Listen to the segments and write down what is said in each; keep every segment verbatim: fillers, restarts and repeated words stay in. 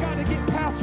got to get past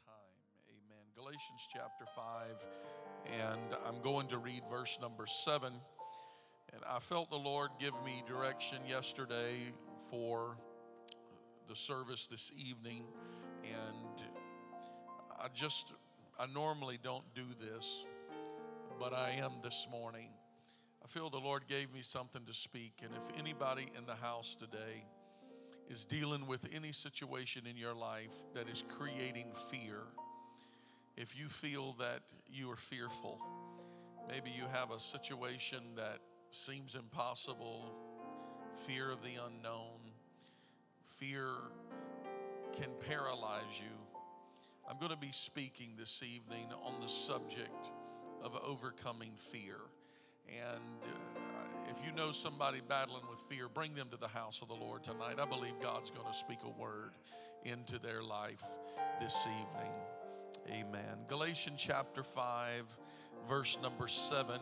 Amen. Galatians chapter five. And I'm going to read verse number seven. And I felt the Lord give me direction yesterday for the service this evening. And I just, I normally don't do this, but I am this morning. I feel the Lord gave me something to speak. And if anybody in the house today is dealing with any situation in your life that is creating fear, if you feel that you are fearful, maybe you have a situation that seems impossible, fear of the unknown, fear can paralyze you. I'm going to be speaking this evening on the subject of overcoming fear. And uh, if you know somebody battling with fear, bring them to the house of the Lord tonight. I believe God's going to speak a word into their life this evening. Amen. Galatians chapter five, verse number seven.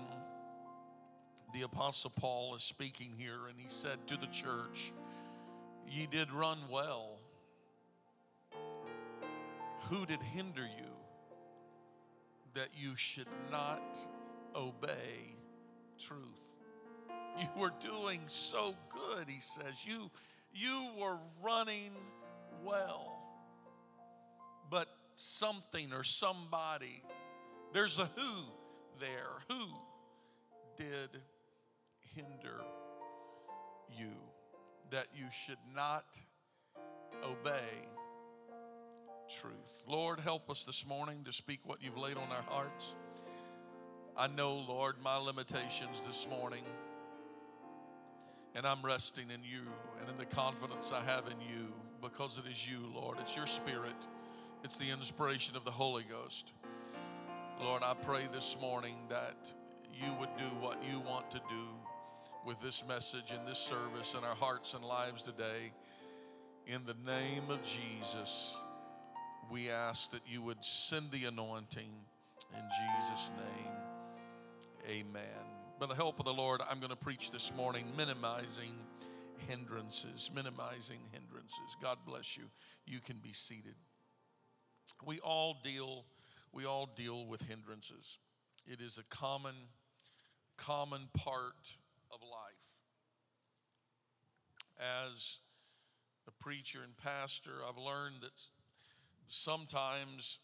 The Apostle Paul is speaking here, and he said to the church, "Ye did run well. Who did hinder you that you should not obey truth?" You were doing so good, he says. You, you were running well. But something or somebody, there's a who there. Who did hinder you that you should not obey truth? Lord, help us this morning to speak what you've laid on our hearts. I know, Lord, my limitations this morning, and I'm resting in you and in the confidence I have in you, because it is you, Lord. It's your spirit. It's the inspiration of the Holy Ghost. Lord, I pray this morning that you would do what you want to do with this message and this service in our hearts and lives today. In the name of Jesus, we ask that you would send the anointing in Jesus' name. Amen. By the help of the Lord, I'm going to preach this morning, minimizing hindrances, minimizing hindrances. God bless you. You can be seated. We all deal, we all deal with hindrances. It is a common, common part of life. As a preacher and pastor, I've learned that sometimes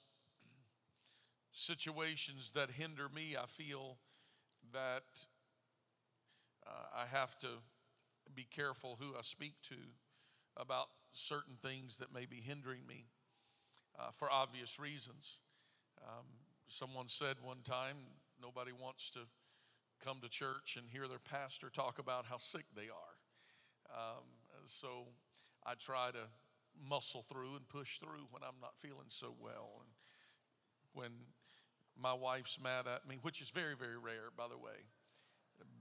situations that hinder me, I feel that uh, I have to be careful who I speak to about certain things that may be hindering me. Uh, for obvious reasons. Um, someone said one time, nobody wants to come to church and hear their pastor talk about how sick they are. Um, so I try to muscle through and push through when I'm not feeling so well. And when my wife's mad at me, which is very, very rare, by the way.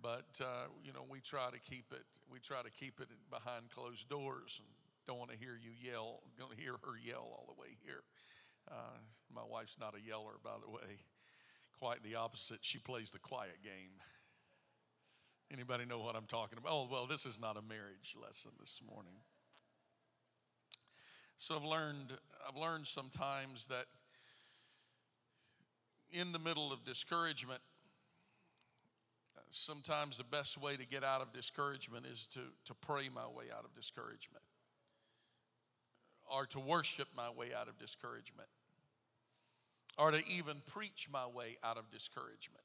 But, uh, you know, we try to keep it, we try to keep it behind closed doors, and don't want to hear you yell. I'm going to hear her yell all the way here. Uh, my wife's not a yeller, by the way. Quite the opposite. She plays the quiet game. Anybody know what I'm talking about? Oh, well, this is not a marriage lesson this morning. So I've learned, I've learned sometimes that in the middle of discouragement, sometimes the best way to get out of discouragement is to, to pray my way out of discouragement. Or to worship my way out of discouragement. or to even preach my way out of discouragement.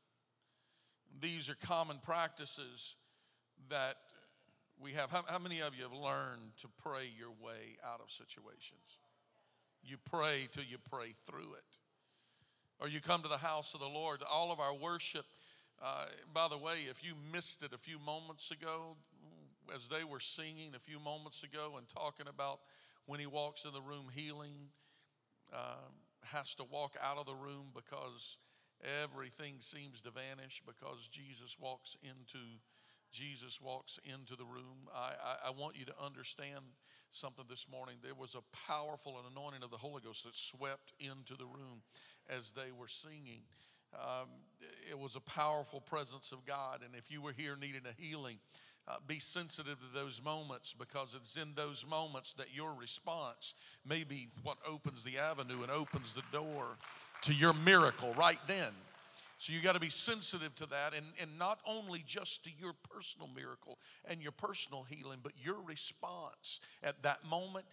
These are common practices that we have. How, how many of you have learned to pray your way out of situations? You pray till you pray through it. Or you come to the house of the Lord. All of our worship, uh, by the way, if you missed it a few moments ago, as they were singing a few moments ago and talking about when he walks in the room, healing uh, has to walk out of the room because everything seems to vanish because Jesus walks into Jesus walks into the room. I, I, I want you to understand something this morning. There was a powerful anointing of the Holy Ghost that swept into the room as they were singing. Um, it was a powerful presence of God. And if you were here needing a healing, Uh, be sensitive to those moments, because it's in those moments that your response may be what opens the avenue and opens the door to your miracle right then. So you got to be sensitive to that, and, and not only just to your personal miracle and your personal healing, but your response at that moment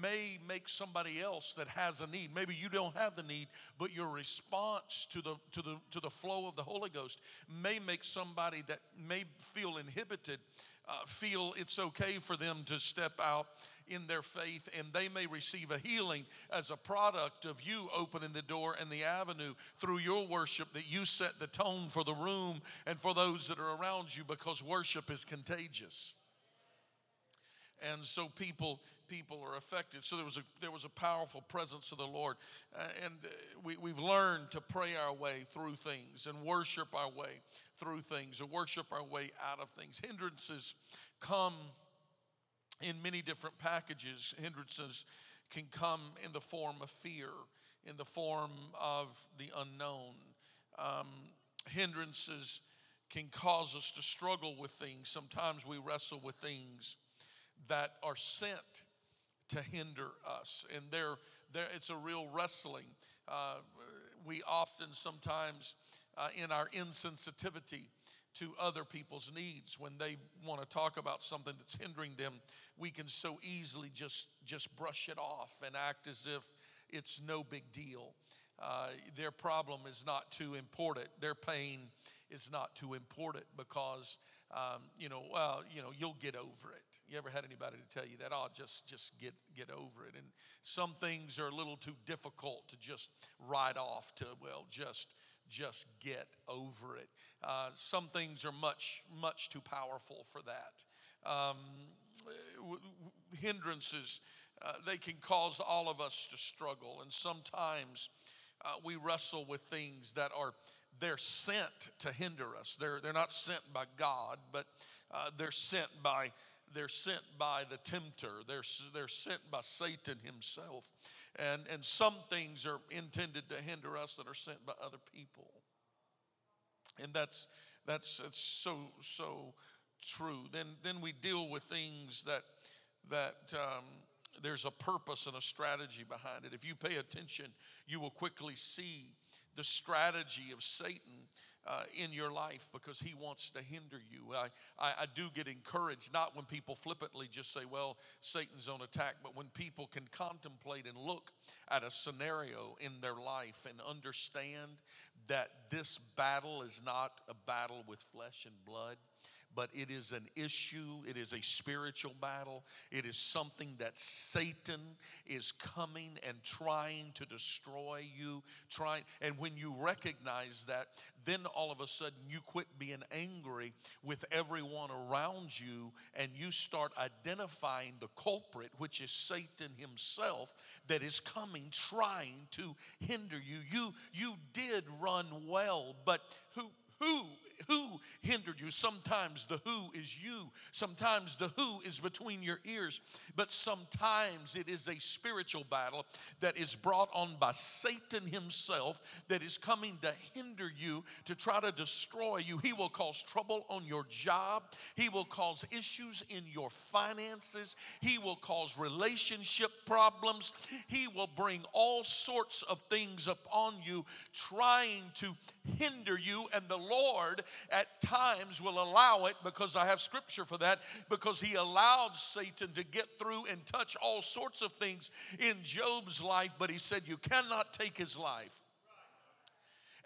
may make somebody else that has a need. Maybe you don't have the need, but your response to the to the to the flow of the Holy Ghost may make somebody that may feel inhibited uh, feel it's okay for them to step out in their faith, and they may receive a healing as a product of you opening the door and the avenue through your worship, that you set the tone for the room and for those that are around you, because worship is contagious. And so people people are affected. So there was a there was a powerful presence of the Lord, uh, and we we've learned to pray our way through things and worship our way through things and worship our way out of things. Hindrances come in many different packages. Hindrances can come in the form of fear, in the form of the unknown. Um, hindrances can cause us to struggle with things. Sometimes we wrestle with things that are sent to hinder us, and there, there it's a real wrestling. Uh, we often, sometimes, uh, in our insensitivity to other people's needs, when they want to talk about something that's hindering them, we can so easily just just brush it off and act as if it's no big deal. Uh, their problem is not too important. Their pain is not too important, because um, you know, well, you know, you'll get over it. You ever had anybody to tell you that? Oh, just just get get over it. And some things are a little too difficult to just write off to, well, just. Just get over it. Uh, some things are much, much too powerful for that. Um, w- w- hindrances, uh, they can cause all of us to struggle. And sometimes uh, we wrestle with things that are, they're sent to hinder us. They're, they're not sent by God, but uh, they're sent by They're sent by the tempter. They're, they're sent by Satan himself. And, and some things are intended to hinder us that are sent by other people. And that's that's, that's so, so true. Then then we deal with things that, that um, there's a purpose and a strategy behind it. If you pay attention, you will quickly see the strategy of Satan Uh, in your life, because he wants to hinder you. I, I, I do get encouraged, not when people flippantly just say, well, Satan's on attack, but when people can contemplate and look at a scenario in their life and understand that this battle is not a battle with flesh and blood, but it is an issue. It is a spiritual battle. It is something that Satan is coming and trying to destroy you. Trying, and when you recognize that, then all of a sudden you quit being angry with everyone around you, and you start identifying the culprit, which is Satan himself, that is coming, trying to hinder you. You, you did run well, but who, who? Who hindered you? Sometimes the who is you. Sometimes the who is between your ears. But sometimes it is a spiritual battle that is brought on by Satan himself, that is coming to hinder you, to try to destroy you. He will cause trouble on your job. He will cause issues in your finances. He will cause relationship problems. He will bring all sorts of things upon you, trying to hinder you. And the Lord at times will allow it, because I have scripture for that, because he allowed Satan to get through and touch all sorts of things in Job's life, but he said you cannot take his life.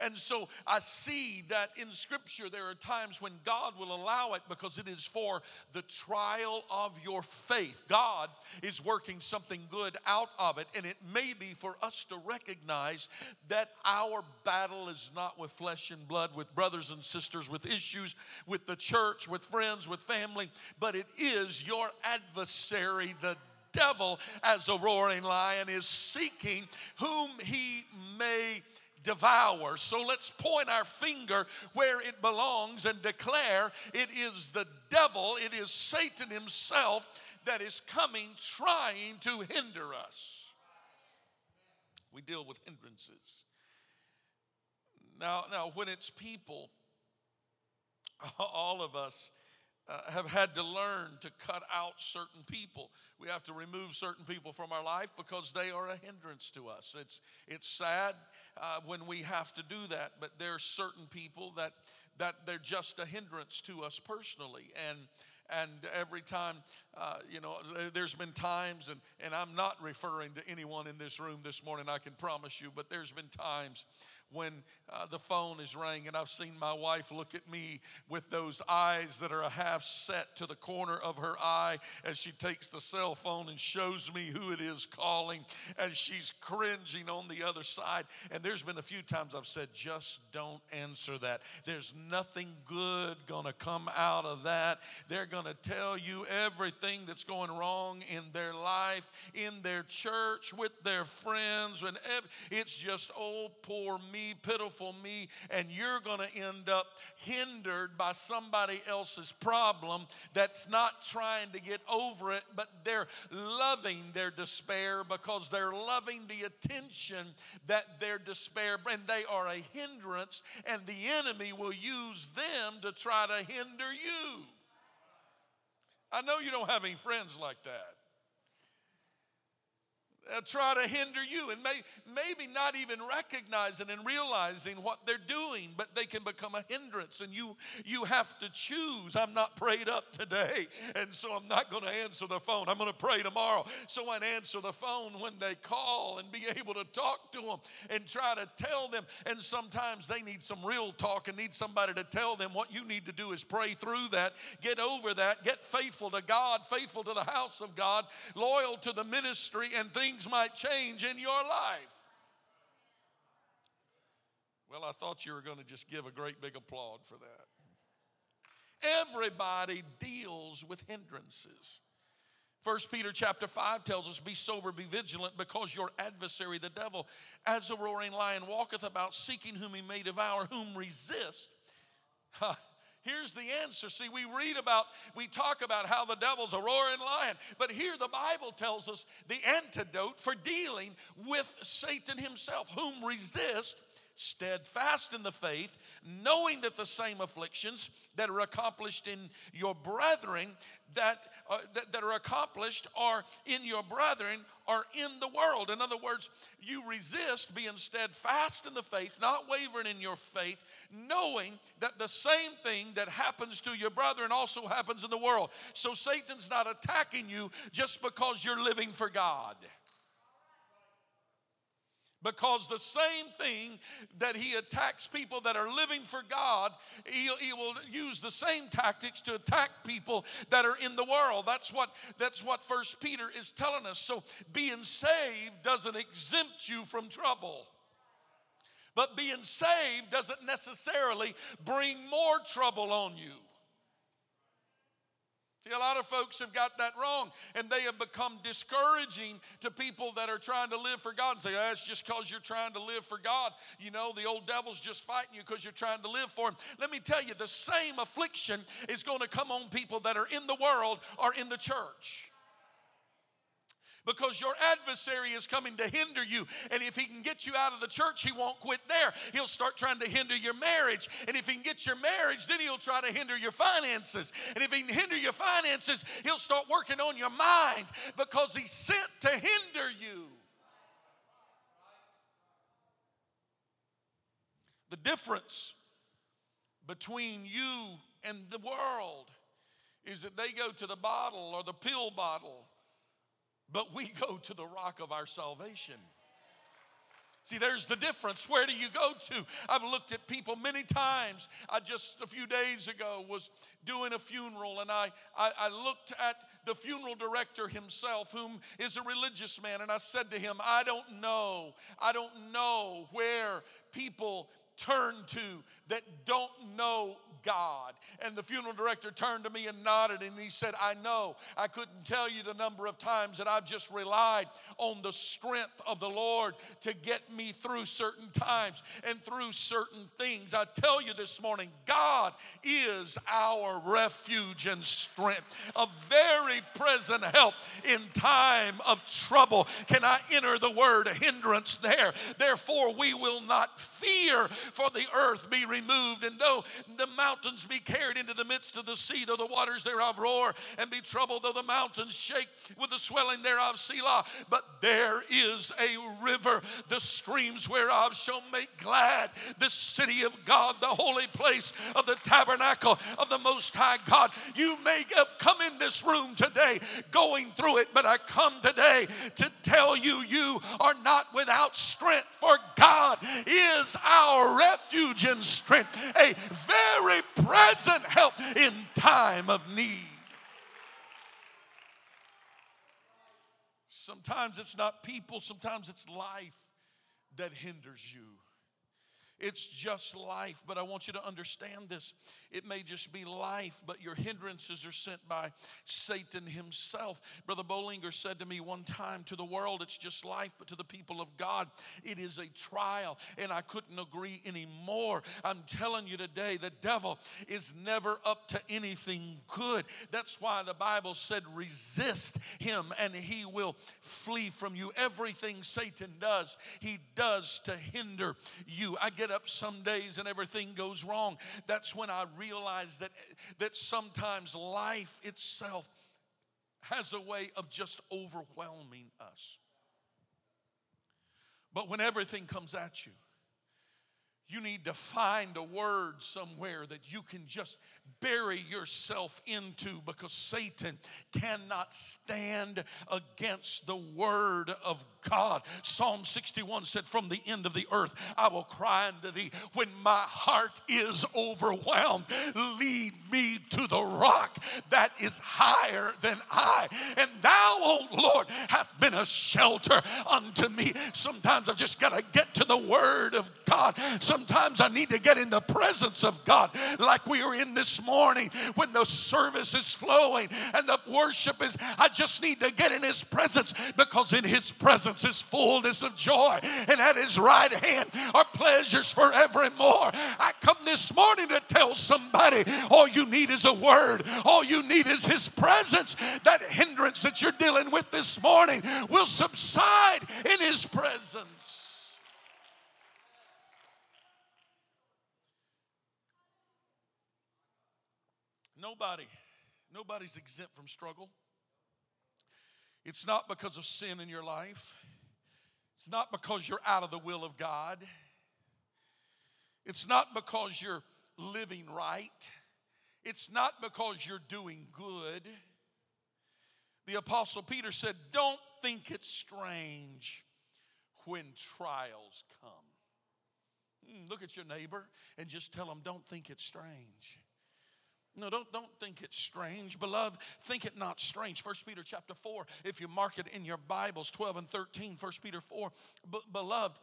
And so I see that in Scripture there are times when God will allow it because it is for the trial of your faith. God is working something good out of it, and it may be for us to recognize that our battle is not with flesh and blood, with brothers and sisters, with issues, with the church, with friends, with family, but it is your adversary, the devil, as a roaring lion, is seeking whom he may devour. So let's point our finger where it belongs and declare it is the devil, it is Satan himself that is coming, trying to hinder us. We deal with hindrances. Now, now when it's people, all of us Uh, have had to learn to cut out certain people. We have to remove certain people from our life because they are a hindrance to us. It's it's sad uh, when we have to do that, but there are certain people that that they're just a hindrance to us personally. And and every time, uh, you know, there's been times, and, and I'm not referring to anyone in this room this morning, I can promise you, but there's been times when uh, the phone is ringing, and I've seen my wife look at me with those eyes that are a half set to the corner of her eye as she takes the cell phone and shows me who it is calling, and she's cringing on the other side. And there's been a few times I've said, just don't answer that. There's nothing good going to come out of that. They're going to tell you everything that's going wrong in their life, in their church, with their friends. And it's just, oh, poor me. Pitiful me, and you're going to end up hindered by somebody else's problem that's not trying to get over it, but they're loving their despair because they're loving the attention that their despair, and they are a hindrance, and the enemy will use them to try to hinder you. I know you don't have any friends like that. Uh, try to hinder you, and may, maybe not even recognizing and realizing what they're doing, but they can become a hindrance, and you you have to choose. I'm not prayed up today, and so I'm not going to answer the phone. I'm going to pray tomorrow, so I answer the phone when they call and be able to talk to them and try to tell them. And sometimes they need some real talk and need somebody to tell them what you need to do is pray through that, get over that, get faithful to God, faithful to the house of God, loyal to the ministry, and things might change in your life. Well, I thought you were going to just give a great big applaud for that. Everybody deals with hindrances. First Peter chapter five tells us, be sober, be vigilant, because your adversary, the devil, as a roaring lion, walketh about seeking whom he may devour, whom resist. Ha. Here's the answer. See, we read about, we talk about how the devil's a roaring lion, but here the Bible tells us the antidote for dealing with Satan himself, whom resist, steadfast in the faith, knowing that the same afflictions that are accomplished in your brethren, that, uh, that, that are accomplished are in your brethren, are in the world. In other words, you resist being steadfast in the faith, not wavering in your faith, knowing that the same thing that happens to your brethren also happens in the world. So Satan's not attacking you just because you're living for God. Because the same thing that he attacks people that are living for God, he, he will use the same tactics to attack people that are in the world. That's what, that's what First Peter is telling us. So being saved doesn't exempt you from trouble. But being saved doesn't necessarily bring more trouble on you. See, a lot of folks have got that wrong, and they have become discouraging to people that are trying to live for God and say, oh, it's just because you're trying to live for God. You know, the old devil's just fighting you because you're trying to live for him. Let me tell you, the same affliction is going to come on people that are in the world or in the church. Because your adversary is coming to hinder you. And if he can get you out of the church, he won't quit there. He'll start trying to hinder your marriage. And if he can get your marriage, then he'll try to hinder your finances. And if he can hinder your finances, he'll start working on your mind because he's sent to hinder you. The difference between you and the world is that they go to the bottle or the pill bottle, but we go to the rock of our salvation. See, there's the difference. Where do you go to? I've looked at people many times. I just a few days ago was doing a funeral, and I, I, I looked at the funeral director himself, whom is a religious man, and I said to him, I don't know. I don't know where people turn to that don't know God. And the funeral director turned to me and nodded, and he said, I know. I couldn't tell you the number of times that I've just relied on the strength of the Lord to get me through certain times and through certain things. I tell you this morning, God is our refuge and strength, a very present help in time of trouble. Can I enter the word a hindrance there? Therefore, we will not fear, for the earth be removed, and though the mountains be carried into the midst of the sea, though the waters thereof roar and be troubled, though the mountains shake with the swelling thereof, Selah. But there is a river, the streams whereof shall make glad the city of God, the holy place of the tabernacle of the Most High God. You may have come in this room today going through it, but I come today to tell you, you are not without strength, for God is our refuge and strength, a very present help in time of need. Sometimes it's not people, sometimes it's life that hinders you. It's just life, but I want you to understand this. It may just be life, but your hindrances are sent by Satan himself. Brother Bollinger said to me one time, to the world it's just life, but to the people of God it is a trial. And I couldn't agree anymore. I'm telling you today, the devil is never up to anything good. That's why the Bible said resist him and he will flee from you. Everything Satan does, he does to hinder you. I get up some days and everything goes wrong. That's when I realize that, that sometimes life itself has a way of just overwhelming us. But when everything comes at you, you need to find a word somewhere that you can just bury yourself into, because Satan cannot stand against the word of God. Psalm sixty-one said, from the end of the earth I will cry unto thee. When my heart is overwhelmed, lead me to the rock that is higher than I. And thou, O Lord, hath been a shelter unto me. Sometimes I've just got to get to the word of God. Sometimes I need to get in the presence of God, like we are in this morning when the service is flowing and the worship is. I just need to get in his presence, because in his presence is fullness of joy, and at his right hand are pleasures forevermore. I come this morning to tell somebody, all you need is a word. All you need is his presence. That hindrance that you're dealing with this morning will subside in his presence. Nobody, nobody's exempt from struggle. It's not because of sin in your life. It's not because you're out of the will of God. It's not because you're living right. It's not because you're doing good. The Apostle Peter said, don't think it's strange when trials come. Look at your neighbor and just tell them, don't think it's strange. No, don't, don't think it's strange. Beloved, think it not strange. First Peter chapter four, if you mark it in your Bibles, twelve and thirteen, First Peter four. Beloved,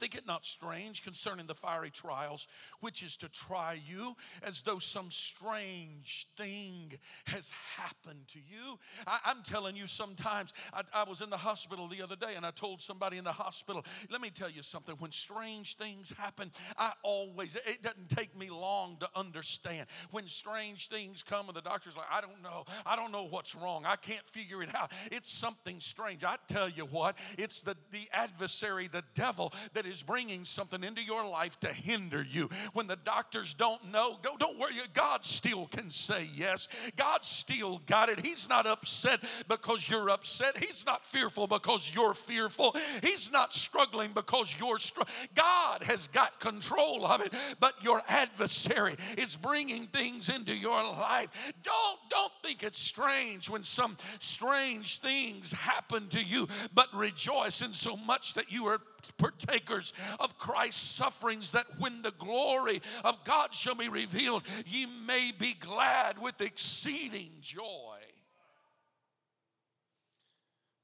think it not strange concerning the fiery trials, which is to try you, as though some strange thing has happened to you. I, I'm telling you, sometimes I, I was in the hospital the other day, and I told somebody in the hospital, let me tell you something, when strange things happen, I always, it doesn't take me long to understand. When strange things come and the doctor's like, I don't know, I don't know what's wrong, I can't figure it out, it's something strange. I tell you what, it's the, the adversary, the devil, that that is bringing something into your life to hinder you. When the doctors don't know, don't, don't worry. God still can say yes. God still got it. He's not upset because you're upset. He's not fearful because you're fearful. He's not struggling because you're struggling. God has got control of it, but your adversary is bringing things into your life. Don't, don't think it's strange when some strange things happen to you, but rejoice in so much that you are partakers of Christ's sufferings, that when the glory of God shall be revealed, ye may be glad with exceeding joy.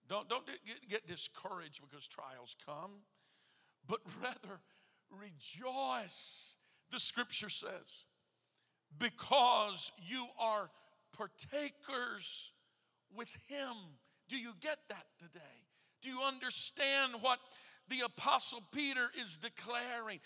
Don't, don't get, get discouraged because trials come, but rather rejoice, the scripture says, because you are partakers with him. Do you get that today? Do you understand what the Apostle Peter is declaring?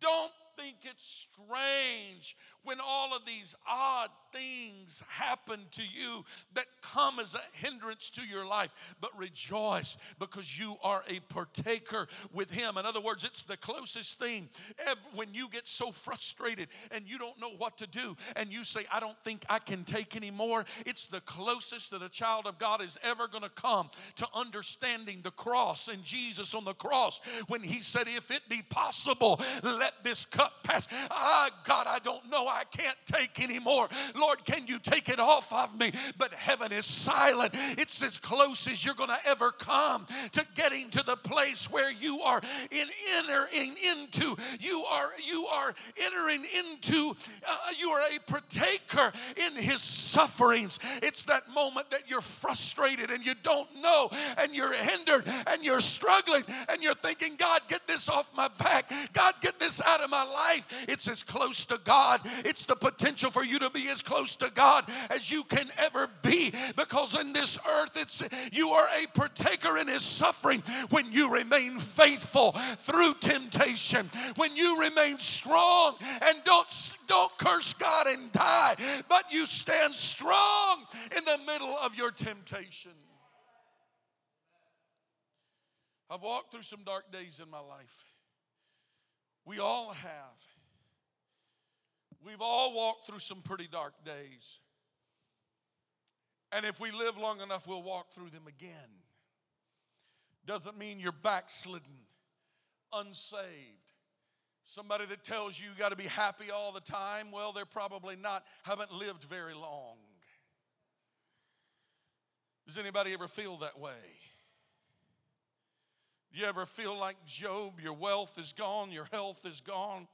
Don't think it's strange when all of these odd things happen to you that come as a hindrance to your life, but rejoice because you are a partaker with him. In other words, it's the closest thing ever. When you get so frustrated and you don't know what to do and you say, I don't think I can take anymore, it's the closest that a child of God is ever going to come to understanding the cross and Jesus on the cross when he said, if it be possible, let this cup pass. Ah, God, I don't know. I can't take anymore. Lord, can you take it off of me? But heaven is silent. It's as close as you're going to ever come to getting to the place where you are in entering into. You are you are entering into. Uh, you are a partaker in his sufferings. It's that moment that you're frustrated and you don't know and you're hindered and you're struggling and you're thinking, God, get this off my back. God, get this out of my life. It's as close to God. It's the potential for you to be as close to God as you can ever be, because in this earth, it's you are a partaker in his suffering when you remain faithful through temptation, when you remain strong and don't, don't curse God and die, but you stand strong in the middle of your temptation. I've walked through some dark days in my life. We all have. We've all walked through some pretty dark days. And if we live long enough, we'll walk through them again. Doesn't mean you're backslidden, unsaved. Somebody that tells you you got to be happy all the time, well, they're probably not, haven't lived very long. Does anybody ever feel that way? You ever feel like Job? Your wealth is gone, your health is gone.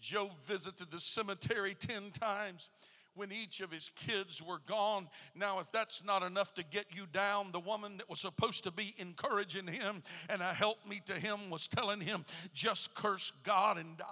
Job visited the cemetery ten times when each of his kids were gone. Now, if that's not enough to get you down, the woman that was supposed to be encouraging him and a helpmeet to him was telling him, just curse God and die.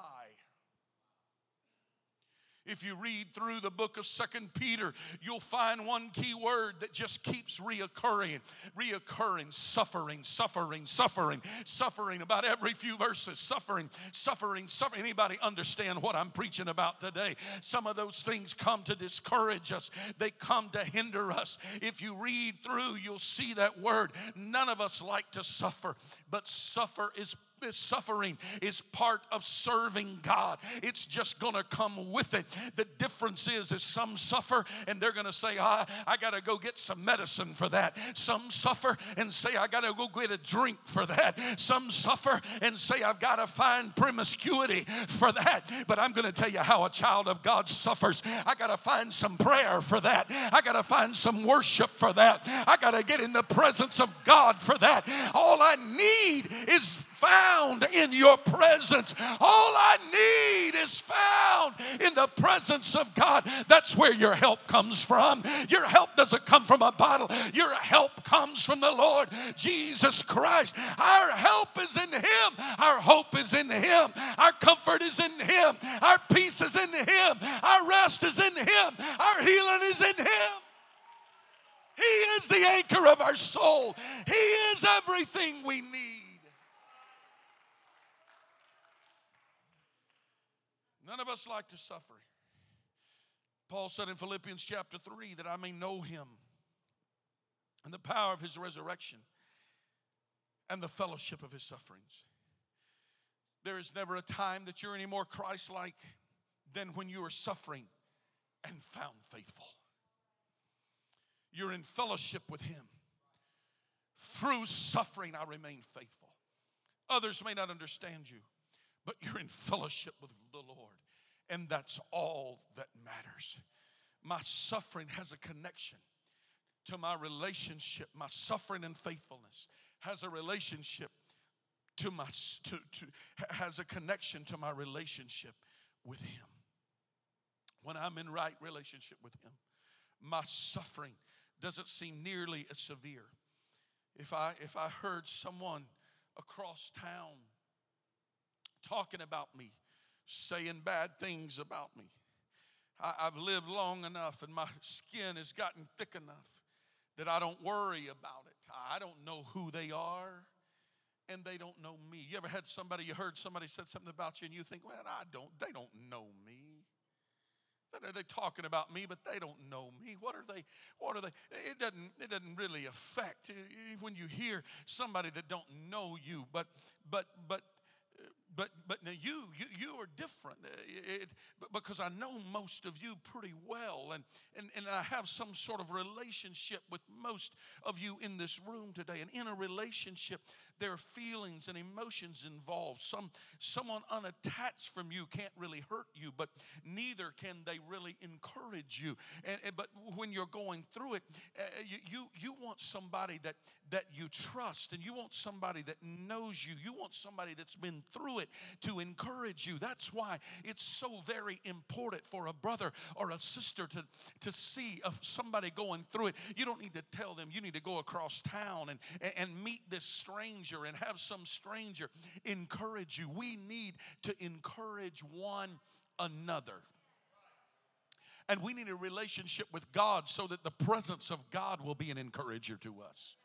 If you read through the book of Second Peter, you'll find one key word that just keeps reoccurring, reoccurring, suffering, suffering, suffering, suffering, about every few verses, suffering, suffering, suffering. Anybody understand what I'm preaching about today? Some of those things come to discourage us. They come to hinder us. If you read through, you'll see that word. None of us like to suffer, but suffer is This suffering is part of serving God. It's just going to come with it. The difference is, is some suffer and they're going to say, ah, I got to go get some medicine for that. Some suffer and say, I got to go get a drink for that. Some suffer and say, I've got to find promiscuity for that. But I'm going to tell you how a child of God suffers. I got to find some prayer for that. I got to find some worship for that. I got to get in the presence of God for that. All I need is found in your presence. All I need is found in the presence of God. That's where your help comes from. Your help doesn't come from a bottle. Your help comes from the Lord Jesus Christ. Our help is in him. Our hope is in him. Our comfort is in him. Our peace is in him. Our rest is in him. Our healing is in him. He is the anchor of our soul. He is everything we need. None of us like to suffer. Paul said in Philippians chapter three, that I may know him and the power of his resurrection and the fellowship of his sufferings. There is never a time that you're any more Christ-like than when you are suffering and found faithful. You're in fellowship with Him. Through suffering, I remain faithful. Others may not understand you, but you're in fellowship with the Lord, and that's all that matters. My suffering has a connection to my relationship. My suffering and faithfulness has a relationship to my to, to has a connection to my relationship with Him. When I'm in right relationship with Him, my suffering doesn't seem nearly as severe. If I if I heard someone across town talking about me, saying bad things about me, I, I've lived long enough and my skin has gotten thick enough that I don't worry about it. I don't know who they are and they don't know me. You ever had somebody, you heard somebody said something about you and you think, well, I don't, they don't know me. They're talking about me, but they don't know me. What are they? What are they? It doesn't. It doesn't really affect when you hear somebody that don't know you. But, but, but, but, but now you, you, you are different. It, because I know most of you pretty well, and, and and I have some sort of relationship with most of you in this room today. And in a relationship, there are feelings and emotions involved. Some someone unattached from you can't really hurt you, but neither can they really encourage you. And, and but when you're going through it, uh, you, you you want somebody that that you trust, and you want somebody that knows you. You want somebody that's been through it to encourage you. That's why it's so very important for a brother or a sister to to see if somebody going through it. You don't need to tell them. You need to go across town and and, and meet this stranger. And have some stranger encourage you. We need to encourage one another. And we need a relationship with God so that the presence of God will be an encourager to us.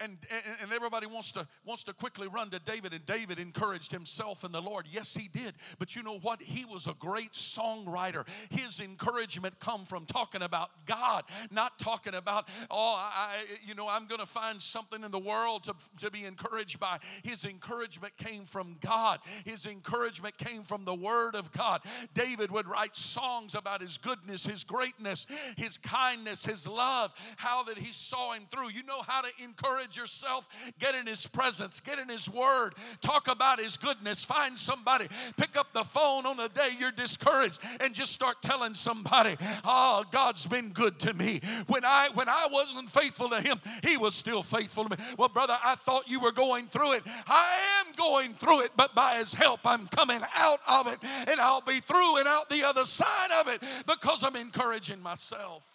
And, and, and everybody wants to wants to quickly run to David, and David encouraged himself in the Lord. Yes, he did. But you know what? He was a great songwriter. His encouragement come from talking about God, not talking about, oh, I, you know, I'm going to find something in the world to, to be encouraged by. His encouragement came from God. His encouragement came from the Word of God. David would write songs about his goodness, his greatness, his kindness, his love, how that he saw him through. You know how to encourage yourself. Get in His presence. Get in His Word. Talk about His goodness. Find somebody. Pick up the phone on the day you're discouraged and just start telling somebody, oh, God's been good to me. When I when I wasn't faithful to Him, He was still faithful to me. Well, brother, I thought you were going through it. I am going through it, but by His help, I'm coming out of it, and I'll be through and out the other side of it because I'm encouraging myself.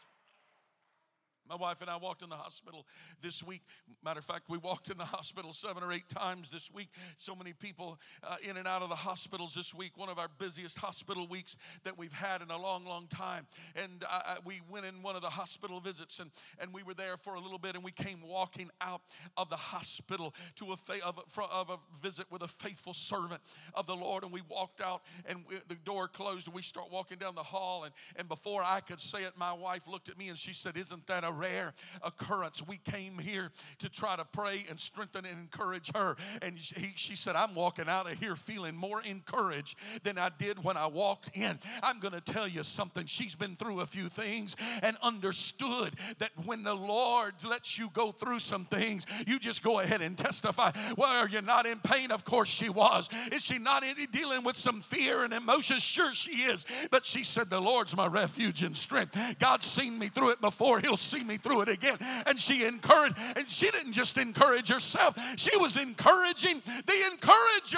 My wife and I walked in the hospital this week. Matter of fact, we walked in the hospital seven or eight times this week. So many people uh, in and out of the hospitals this week. One of our busiest hospital weeks that we've had in a long, long time. And I, I, we went in one of the hospital visits, and, and we were there for a little bit, and we came walking out of the hospital to a fa- of, a, of a visit with a faithful servant of the Lord. And we walked out, and we, the door closed, and we start walking down the hall. And, and before I could say it, my wife looked at me, and she said, isn't that a rare occurrence? We came here to try to pray and strengthen and encourage her. And he, she said, I'm walking out of here feeling more encouraged than I did when I walked in. I'm going to tell you something. She's been through a few things and understood that when the Lord lets you go through some things, you just go ahead and testify. Well, are you not in pain? Of course she was. Is she not in, dealing with some fear and emotions? Sure she is. But she said, the Lord's my refuge and strength. God's seen me through it before. He'll see me through it again. And she encouraged, and she didn't just encourage herself, she was encouraging the encourager.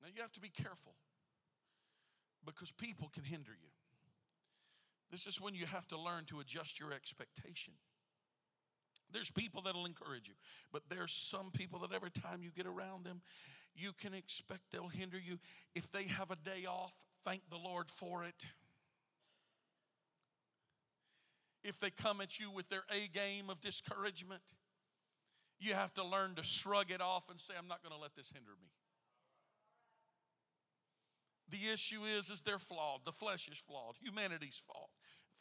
Now you have to be careful because people can hinder you. This is when you have to learn to adjust your expectation. There's people that'll encourage you, but there's some people that every time you get around them, you can expect they'll hinder you. If they have a day off, thank the Lord for it. If they come at you with their A game of discouragement, you have to learn to shrug it off and say, I'm not going to let this hinder me. The issue is, is they're flawed. The flesh is flawed. Humanity's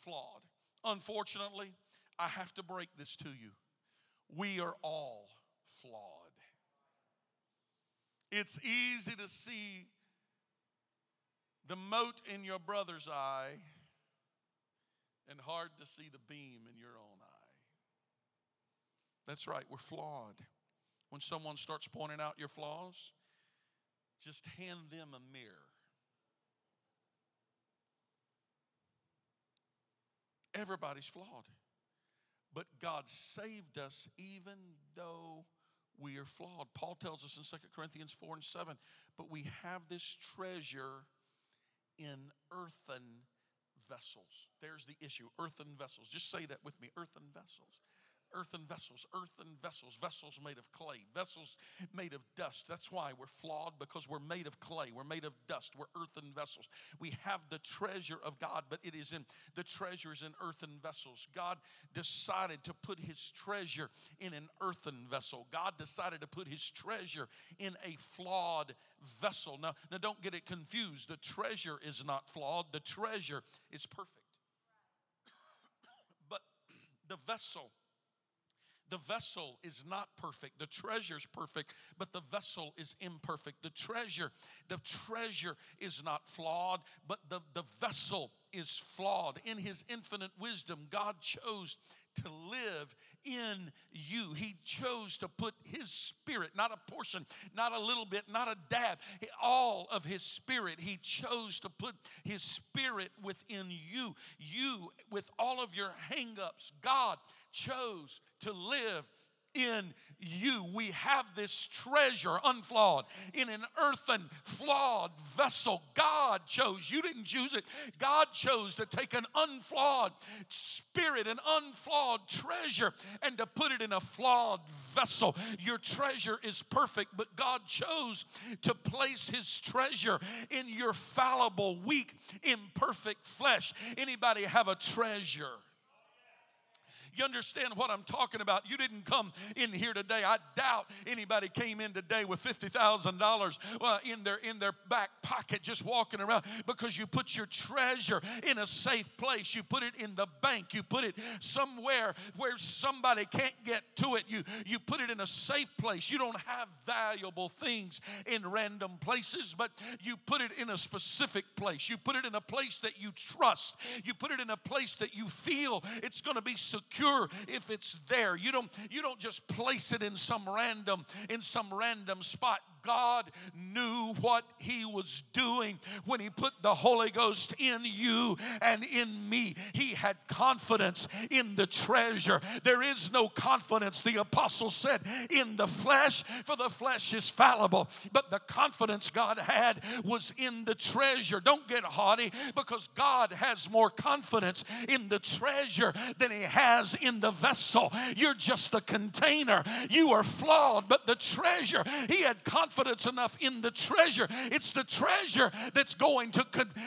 flawed. Unfortunately, I have to break this to you. we are all flawed. It's easy to see the mote in your brother's eye and hard to see the beam in your own eye. That's right, we're flawed. When someone starts pointing out your flaws, just hand them a mirror. Everybody's flawed. But God saved us even though we are flawed. Paul tells us in Second Corinthians four and seven, but we have this treasure in earthen vessels. There's the issue, earthen vessels. Just say that with me, earthen vessels. Earthen vessels, earthen vessels, vessels made of clay, vessels made of dust. That's why we're flawed, because we're made of clay. We're made of dust. We're earthen vessels. We have the treasure of God, but it is in the treasures in earthen vessels. God decided to put his treasure in an earthen vessel. God decided to put his treasure in a flawed vessel. Now, now don't get it confused. The treasure is not flawed. The treasure is perfect. But the vessel The vessel is not perfect. The treasure's perfect, but the vessel is imperfect. The treasure, the treasure is not flawed, but the, the vessel is flawed. In his infinite wisdom, God chose to live in you. He chose to put his spirit, not a portion, not a little bit, not a dab, all of his spirit. He chose to put his spirit within you. You, with all of your hang-ups, God chose to live in you. We have this treasure unflawed in an earthen, flawed vessel. God chose. You didn't choose it. God chose to take an unflawed spirit, an unflawed treasure, and to put it in a flawed vessel. Your treasure is perfect, but God chose to place his treasure in your fallible, weak, imperfect flesh. Anybody have a treasure? You understand what I'm talking about. You didn't come in here today. I doubt anybody came in today with fifty thousand dollars uh, in their in their back pocket just walking around, because you put your treasure in a safe place. You put it in the bank. You put it somewhere where somebody can't get to it. You, you put it in a safe place. You don't have valuable things in random places, but you put it in a specific place. You put it in a place that you trust. You put it in a place that you feel it's going to be secure. If it's there, you don't you don't just place it in some random in some random spot. God knew what he was doing when he put the Holy Ghost in you and in me. He had confidence in the treasure. There is no confidence, the apostle said, in the flesh, for the flesh is fallible. But the confidence God had was in the treasure. Don't get haughty, because God has more confidence in the treasure than he has in the vessel. You're just the container. You are flawed, but the treasure, he had confidence. Confidence enough in the treasure. It's the treasure that's going to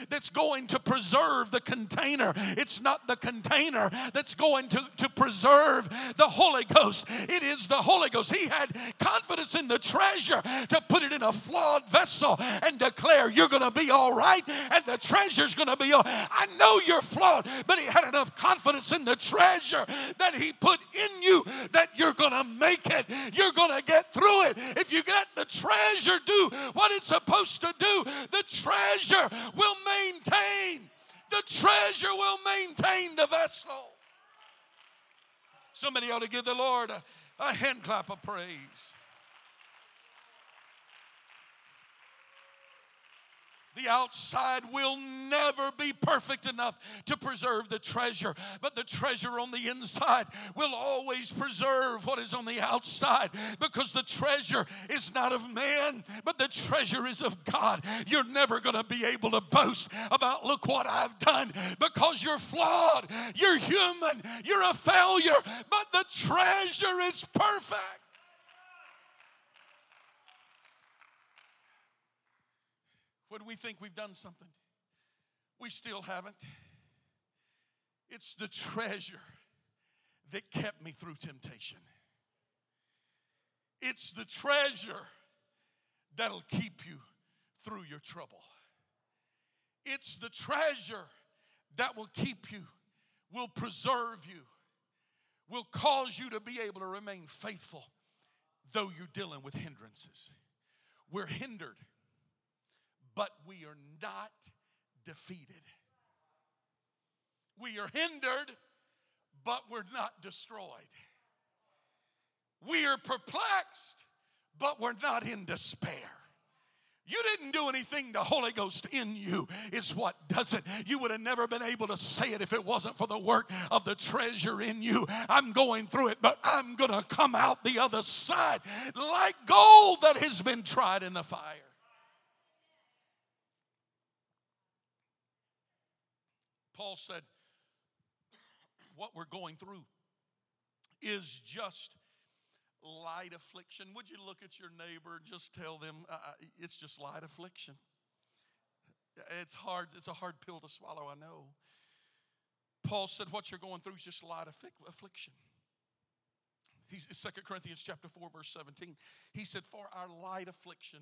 that's going to preserve the container. It's not the container that's going to, to preserve the Holy Ghost. It is the Holy Ghost. He had confidence in the treasure to put it in a flawed vessel and declare, you're going to be all right, and the treasure's going to be all right. I know you're flawed, but he had enough confidence in the treasure that he put in you that you're going to make it. You're going to get through it. If you get the treasure, treasure do what it's supposed to do. The treasure will maintain. The treasure will maintain the vessel. Somebody ought to give the Lord a, a hand clap of praise. The outside will never be perfect enough to preserve the treasure, but the treasure on the inside will always preserve what is on the outside, because the treasure is not of man, but the treasure is of God. You're never going to be able to boast about, look what I've done, because you're flawed, you're human, you're a failure, but the treasure is perfect. When we think we've done something, we still haven't. It's the treasure that kept me through temptation. It's the treasure that'll keep you through your trouble. It's the treasure that will keep you, will preserve you, will cause you to be able to remain faithful though you're dealing with hindrances. We're hindered, but we are not defeated. We are hindered, but we're not destroyed. We are perplexed, but we're not in despair. You didn't do anything the Holy Ghost in you is what does it. You would have never been able to say it if it wasn't for the work of the treasure in you. I'm going through it, but I'm going to come out the other side like gold that has been tried in the fire. Paul said, what we're going through is just light affliction. Would you look at your neighbor and just tell them uh, it's just light affliction? It's hard. It's a hard pill to swallow, I know. Paul said what you're going through is just light affi- affliction. He's, Second Corinthians chapter four, verse seventeen. He said, for our light affliction,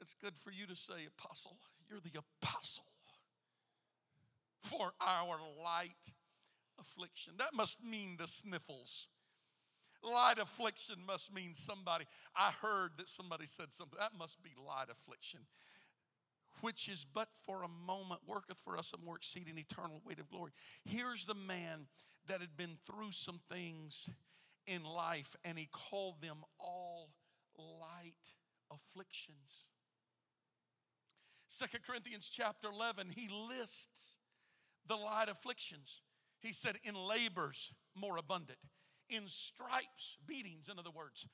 it's good for you to say, apostle, you're the apostle. For our light affliction. That must mean the sniffles. Light affliction must mean somebody. I heard that somebody said something. That must be light affliction, which is but for a moment, worketh for us a more exceeding eternal weight of glory. Here's the man that had been through some things in life, and he called them all light afflictions. Second Corinthians chapter eleven, he lists the light afflictions. He said, in labors more abundant. In stripes, beatings, in other words,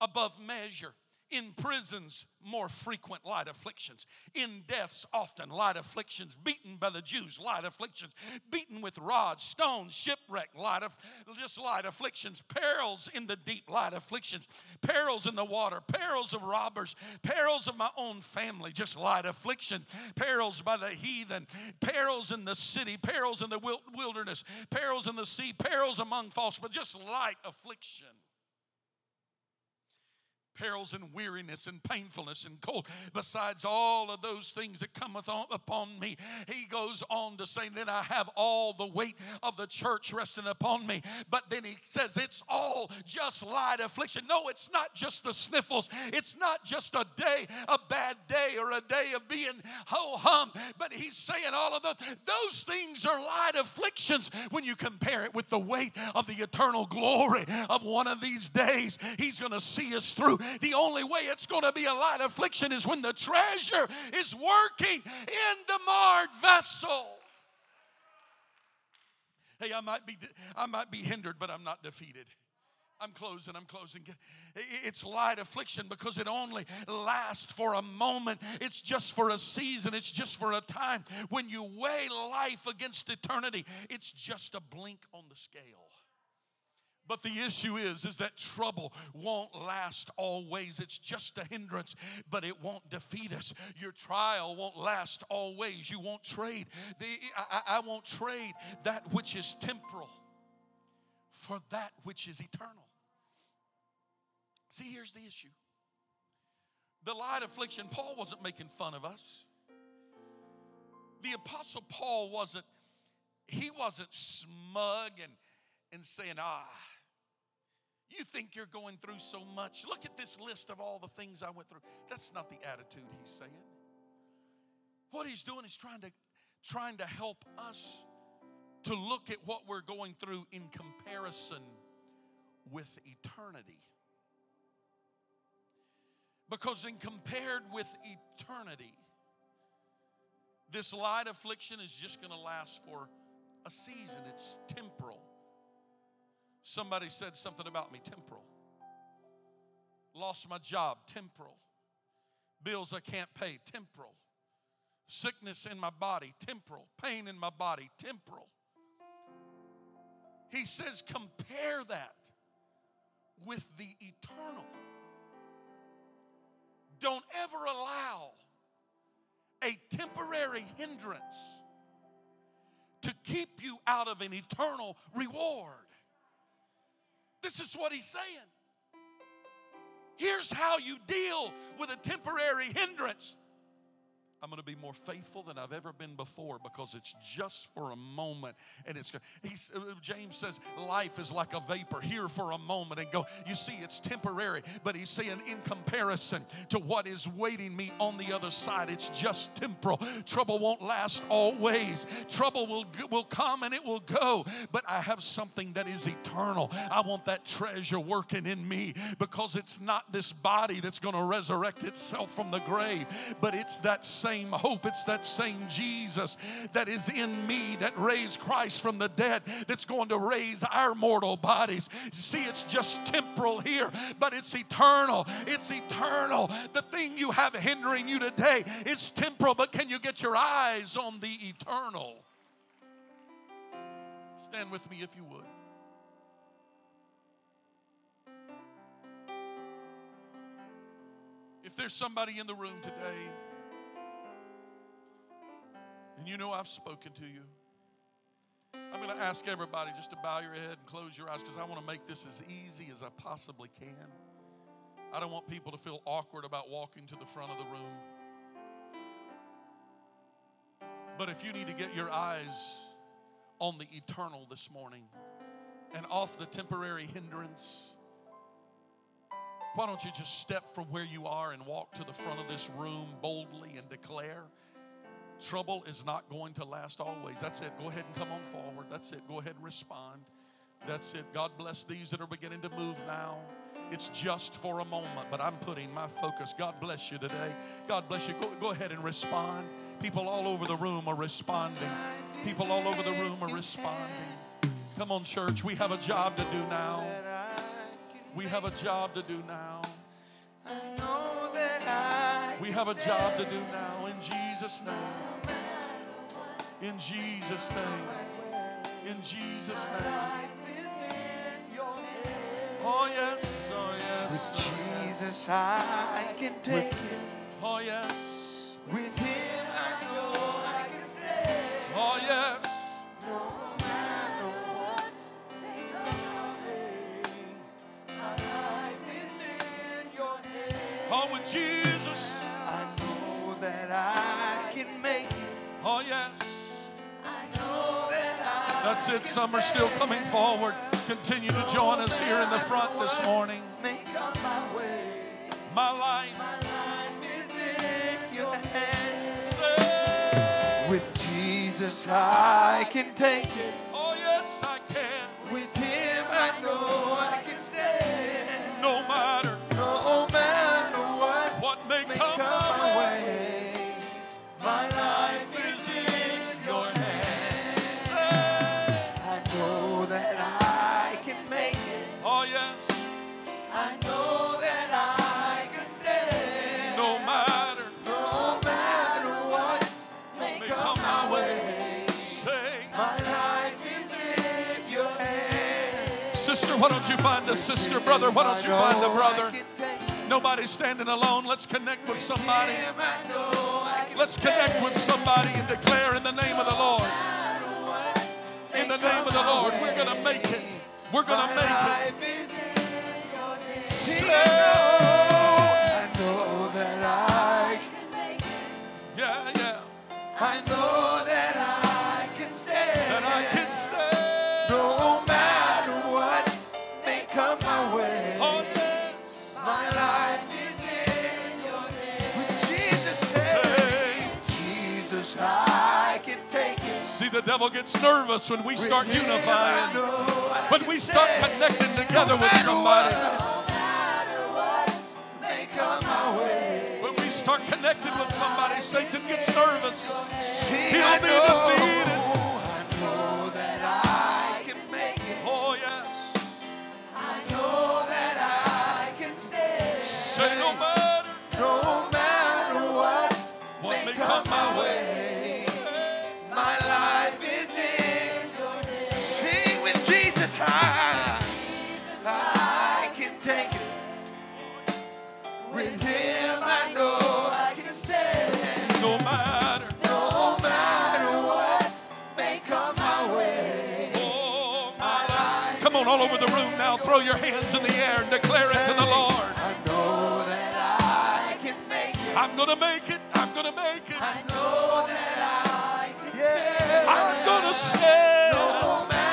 above measure. In prisons, more frequent light afflictions. In deaths, often light afflictions. Beaten by the Jews, light afflictions. Beaten with rods, stones, shipwreck, light of just light afflictions. Perils in the deep, light afflictions. Perils in the water, perils of robbers, perils of my own family, just light affliction. Perils by the heathen, perils in the city, perils in the wilderness, perils in the sea, perils among false, but just light affliction. Perils and weariness and painfulness and cold. Besides all of those things that cometh on upon me. He goes on to say, then I have all the weight of the church resting upon me. But then he says, it's all just light affliction. No, it's not just the sniffles. It's not just a day, a bad day or a day of being ho-hum. But he's saying all of those. Those things are light afflictions when you compare it with the weight of the eternal glory of one of these days. He's going to see us through. The only way it's going to be a light affliction is when the treasure is working in the marred vessel. Hey, I might be, I might be hindered, but I'm not defeated. I'm closing, I'm closing. It's light affliction because it only lasts for a moment. It's just for a season. It's just for a time. When you weigh life against eternity, it's just a blink on the scale. But the issue is, is that trouble won't last always. It's just a hindrance, but it won't defeat us. Your trial won't last always. You won't trade. The, I, I won't trade that which is temporal for that which is eternal. See, here's the issue. The light affliction, Paul wasn't making fun of us. The Apostle Paul wasn't, he wasn't smug and And saying, ah, you think you're going through so much. Look at this list of all the things I went through. That's not the attitude he's saying. What he's doing is trying to, trying to help us to look at what we're going through in comparison with eternity. Because in compared with eternity, this light affliction is just going to last for a season. It's temporal. Somebody said something about me, temporal. Lost my job, temporal. Bills I can't pay, temporal. Sickness in my body, temporal. Pain in my body, temporal. He says compare that with the eternal. Don't ever allow a temporary hindrance to keep you out of an eternal reward. This is what he's saying. Here's how you deal with a temporary hindrance. I'm going to be more faithful than I've ever been before because it's just for a moment. And it's he's, James says life is like a vapor, here for a moment and go. You see, it's temporary, but he's saying in comparison to what is waiting me on the other side, it's just temporal. Trouble won't last always. Trouble will, will come and it will go, but I have something that is eternal. I want that treasure working in me because it's not this body that's going to resurrect itself from the grave, but it's that same hope. It's that same Jesus that is in me that raised Christ from the dead that's going to raise our mortal bodies. See, it's just temporal here, but it's eternal. It's eternal. The thing you have hindering you today is temporal, but can you get your eyes on the eternal? Stand with me if you would. If there's somebody in the room today, and you know I've spoken to you, I'm going to ask everybody just to bow your head and close your eyes because I want to make this as easy as I possibly can. I don't want people to feel awkward about walking to the front of the room. But if you need to get your eyes on the eternal this morning and off the temporary hindrance, why don't you just step from where you are and walk to the front of this room boldly and declare, trouble is not going to last always. That's it. Go ahead and come on forward. That's it. Go ahead and respond. That's it. God bless these that are beginning to move now. It's just for a moment, but I'm putting my focus. God bless you today. God bless you. Go, go ahead and respond. People all over the room are responding. People all over the room are responding. Come on, church. We have a job to do now. We have a job to do now. I know that I we have a job to do now in Jesus' name. In Jesus' name. In Jesus' name. Oh yes, oh yes. With Jesus I can take it. Oh yes. With Him I know I can stay. Oh yes. Oh, with Jesus, I know that I can make it. Oh, yes. I know that I That's it. Some are still coming forward. Continue to join us here in the front this morning. Make up my way. My life. My life is in your hands. Say, with Jesus, I can take it. Oh, yes, I can. With Him, I know I can stay. No matter. No matter. Sister, why don't you find a sister? Brother, why don't you find a brother? Nobody's standing alone. Let's connect with somebody. Let's connect with somebody and declare in the name of the Lord. In the name of the Lord, we're going to make it. We're going to make it. Say, I know that I can make it. Yeah, yeah. I know that I can stay. That I can stay. I can take it. See, the devil gets nervous when we start with unifying, I I when we start connecting together no with somebody. What, when we start connecting with somebody, Satan gets nervous. See, He'll I be know, defeated. I know that I can make it. Oh, yes. I know that I can stay. Say no matter. No matter what, what may come my way. I, I can take it. With Him I know I can stand. No matter, no matter what may come my way. Oh, my life. Come on, all over the room now. Throw your hands in the air and declare it to the Lord. I know that I can make it. I'm gonna make it. I'm gonna make it. I know that I can. Yeah. I'm gonna stay. No matter